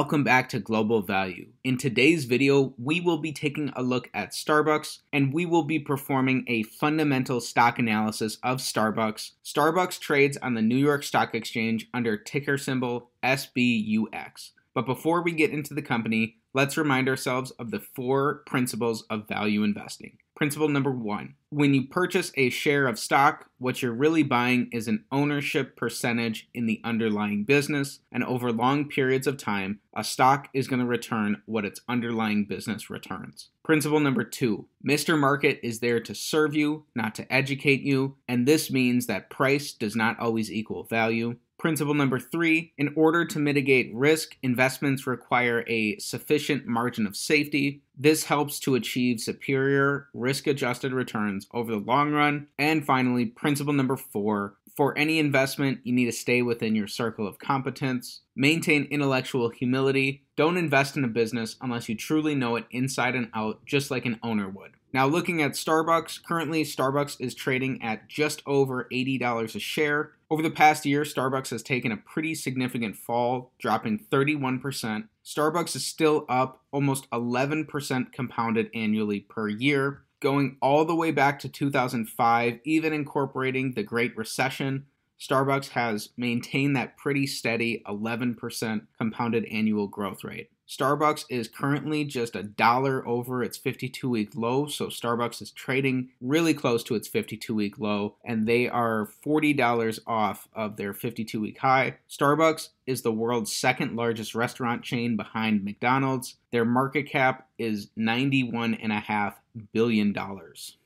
Welcome back to Global Value. In today's video, we will be taking a look at Starbucks, and we will be performing a fundamental stock analysis of Starbucks. Starbucks trades on the New York Stock Exchange under ticker symbol SBUX. But before we get into the company, let's remind ourselves of the four principles of value investing. Principle number one, when you purchase a share of stock, what you're really buying is an ownership percentage in the underlying business, and over long periods of time, a stock is going to return what its underlying business returns. Principle number two, Mr. Market is there to serve you, not to educate you, and this means that price does not always equal value. Principle number three, in order to mitigate risk, investments require a sufficient margin of safety. This helps to achieve superior risk-adjusted returns over the long run. And finally, principle number four, for any investment, you need to stay within your circle of competence. Maintain intellectual humility. Don't invest in a business unless you truly know it inside and out, just like an owner would. Now looking at Starbucks, currently Starbucks is trading at just over $80 a share. Over the past year, Starbucks has taken a pretty significant fall, dropping 31%. Starbucks is still up almost 11% compounded annually per year, going all the way back to 2005, even incorporating the Great Recession. Starbucks has maintained that pretty steady 11% compounded annual growth rate. Starbucks is currently just $1 over its 52-week low, so Starbucks is trading really close to its 52-week low, and they are $40 off of their 52-week high. Starbucks is the world's second largest restaurant chain behind McDonald's. Their market cap is $91.5 billion.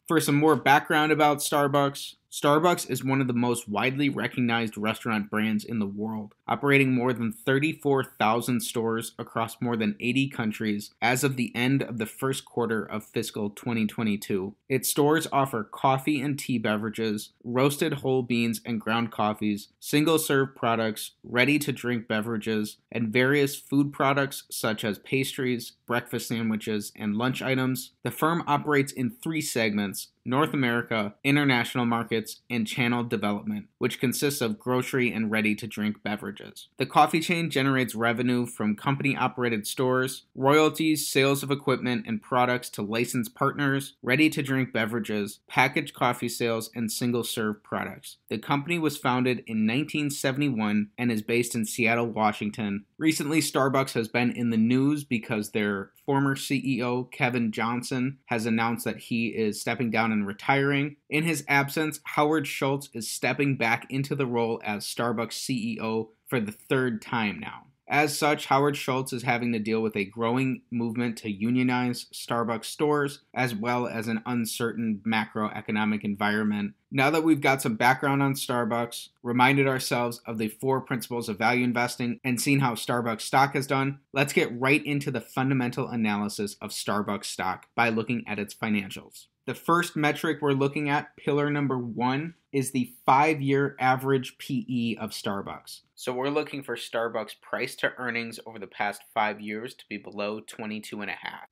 For some more background about Starbucks, Starbucks is one of the most widely recognized restaurant brands in the world, operating more than 34,000 stores across more than 80 countries as of the end of the first quarter of fiscal 2022. Its stores offer coffee and tea beverages, roasted whole beans and ground coffees, single-serve products, ready-to-drink beverages, and various food products such as pastries, breakfast sandwiches, and lunch items. The firm operates in three segments: North America, international markets, and channel development, which consists of grocery and ready-to-drink beverages. The coffee chain generates revenue from company-operated stores, royalties, sales of equipment and products to licensed partners, ready-to-drink beverages, packaged coffee sales, and single-serve products. The company was founded in 1971 and is based in Seattle, Washington. Recently, Starbucks has been in the news because their former CEO, Kevin Johnson, has announced that he is stepping down and retiring. In his absence, Howard Schultz is stepping back into the role as Starbucks CEO for the third time now. As such, Howard Schultz is having to deal with a growing movement to unionize Starbucks stores, as well as an uncertain macroeconomic environment. Now that we've got some background on Starbucks, reminded ourselves of the four principles of value investing, and seen how Starbucks stock has done, let's get right into the fundamental analysis of Starbucks stock by looking at its financials. The first metric we're looking at, pillar number one, is the 5-year average PE of Starbucks. So we're looking for Starbucks price to earnings over the past 5 years to be below 22.5.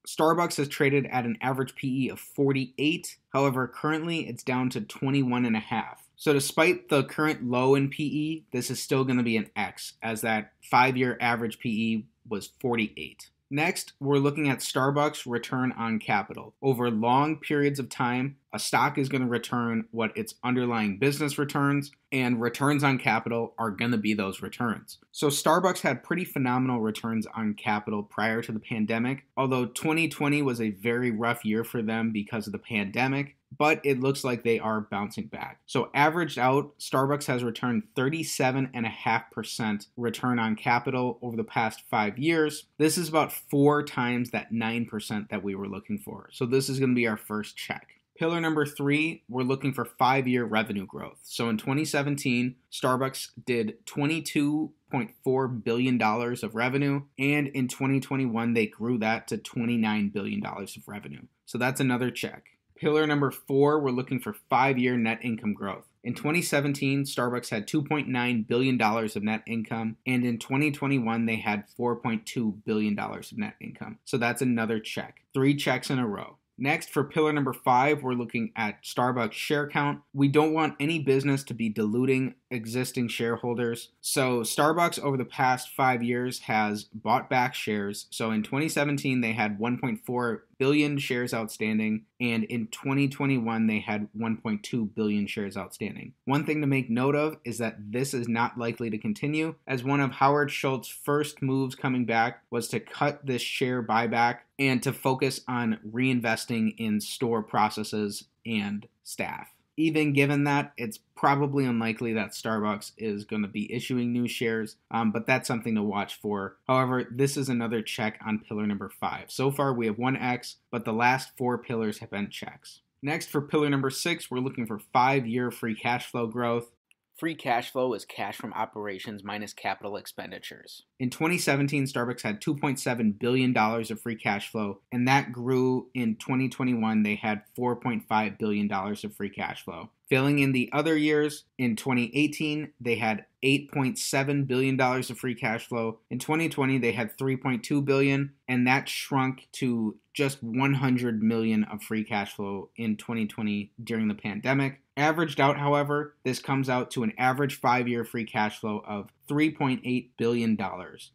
Starbucks has traded at an average PE of 48. However, currently it's down to 21.5. So despite the current low in PE, this is still going to be an X, as that 5-year average PE was 48. Next, we're looking at Starbucks return on capital. Over long periods of time, a stock is going to return what its underlying business returns, and returns on capital are going to be those returns. So Starbucks had pretty phenomenal returns on capital prior to the pandemic, although 2020 was a very rough year for them because of the pandemic, but it looks like they are bouncing back. So averaged out, Starbucks has returned 37.5% return on capital over the past 5 years. This is about 4 times that 9% that we were looking for. So this is going to be our first check. Pillar number three, we're looking for 5-year revenue growth. So in 2017, Starbucks did $22.4 billion of revenue, and in 2021, they grew that to $29 billion of revenue. So that's another check. Pillar number four, we're looking for 5-year net income growth. In 2017, Starbucks had $2.9 billion of net income, and in 2021, they had $4.2 billion of net income. So that's another check. 3 checks in a row. Next, for pillar number 5, we're looking at Starbucks share count. We don't want any business to be diluting existing shareholders. So Starbucks over the past 5 years has bought back shares. So in 2017, they had 1.4 billion shares outstanding. And in 2021, they had 1.2 billion shares outstanding. One thing to make note of is that this is not likely to continue, as one of Howard Schultz's first moves coming back was to cut this share buyback and to focus on reinvesting in store processes and staff. Even given that, it's probably unlikely that Starbucks is going to be issuing new shares, but that's something to watch for. However, this is another check on pillar number 5. So far, we have one X, but the last 4 pillars have been checks. Next, for pillar number 6, we're looking for 5-year free cash flow growth. Free cash flow is cash from operations minus capital expenditures. In 2017, Starbucks had $2.7 billion of free cash flow, and that grew in 2021. They had $4.5 billion of free cash flow. Filling in the other years, in 2018, they had $8.7 billion of free cash flow. In 2020, they had $3.2 billion, and that shrunk to just $100 million of free cash flow in 2020 during the pandemic. Averaged out, however, this comes out to an average 5-year free cash flow of $3.8 billion.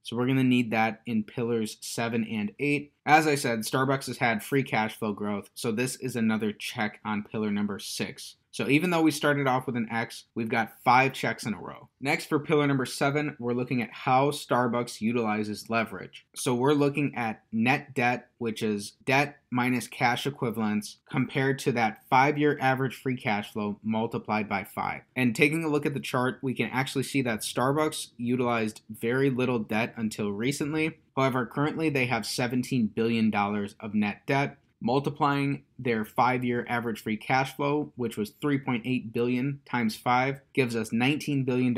So we're going to need that in pillars 7 and 8. As I said, Starbucks has had free cash flow growth, so this is another check on pillar number 6. So even though we started off with an X, we've got 5 checks in a row. Next, for pillar number 7, we're looking at how Starbucks utilizes leverage. So we're looking at net debt, which is debt minus cash equivalents, compared to that 5-year average free cash flow multiplied by 5. And taking a look at the chart, we can actually see that Starbucks utilized very little debt until recently. However, currently they have $17 billion of net debt. Multiplying their 5-year average free cash flow, which was $3.8 billion times 5, gives us $19 billion.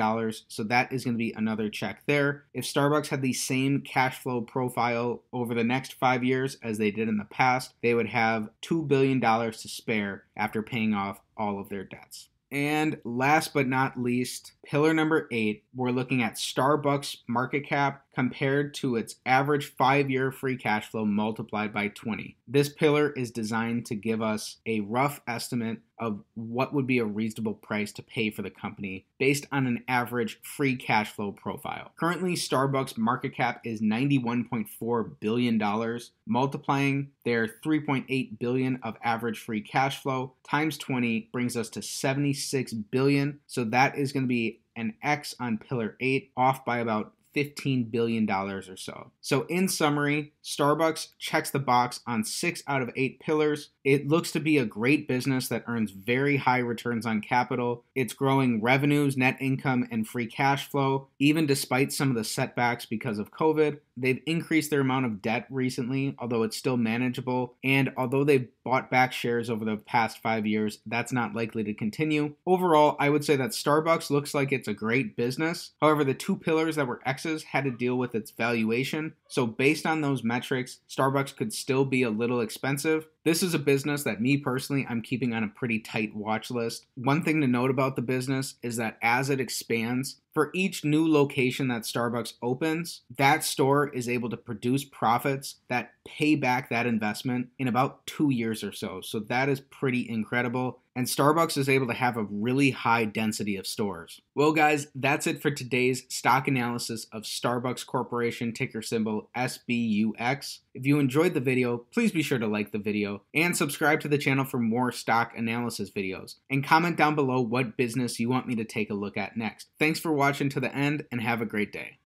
So that is going to be another check there. If Starbucks had the same cash flow profile over the next 5 years as they did in the past, they would have $2 billion to spare after paying off all of their debts. And last but not least, pillar number 8, we're looking at Starbucks market cap compared to its average 5-year free cash flow multiplied by 20. This pillar is designed to give us a rough estimate of what would be a reasonable price to pay for the company based on an average free cash flow profile. Currently, Starbucks market cap is $91.4 billion. Multiplying their $3.8 billion of average free cash flow times 20 brings us to $76 billion. So that is going to be an X on pillar 8, off by about $15 billion or so. So in summary, Starbucks checks the box on 6 out of 8 pillars. It looks to be a great business that earns very high returns on capital. It's growing revenues, net income, and free cash flow, even despite some of the setbacks because of COVID. They've increased their amount of debt recently, although it's still manageable. And although they've bought back shares over the past 5 years, that's not likely to continue. Overall, I would say that Starbucks looks like it's a great business. However, the 2 pillars that were X's had to deal with its valuation. So based on those metrics, Starbucks could still be a little expensive. This is a business that me personally, I'm keeping on a pretty tight watch list. One thing to note about the business is that as it expands, for each new location that Starbucks opens, that store is able to produce profits that pay back that investment in about 2 years or so. So that is pretty incredible. And Starbucks is able to have a really high density of stores. Well, guys, that's it for today's stock analysis of Starbucks Corporation, ticker symbol SBUX. If you enjoyed the video, please be sure to like the video and subscribe to the channel for more stock analysis videos. And comment down below what business you want me to take a look at next. Thanks for watching to the end and have a great day.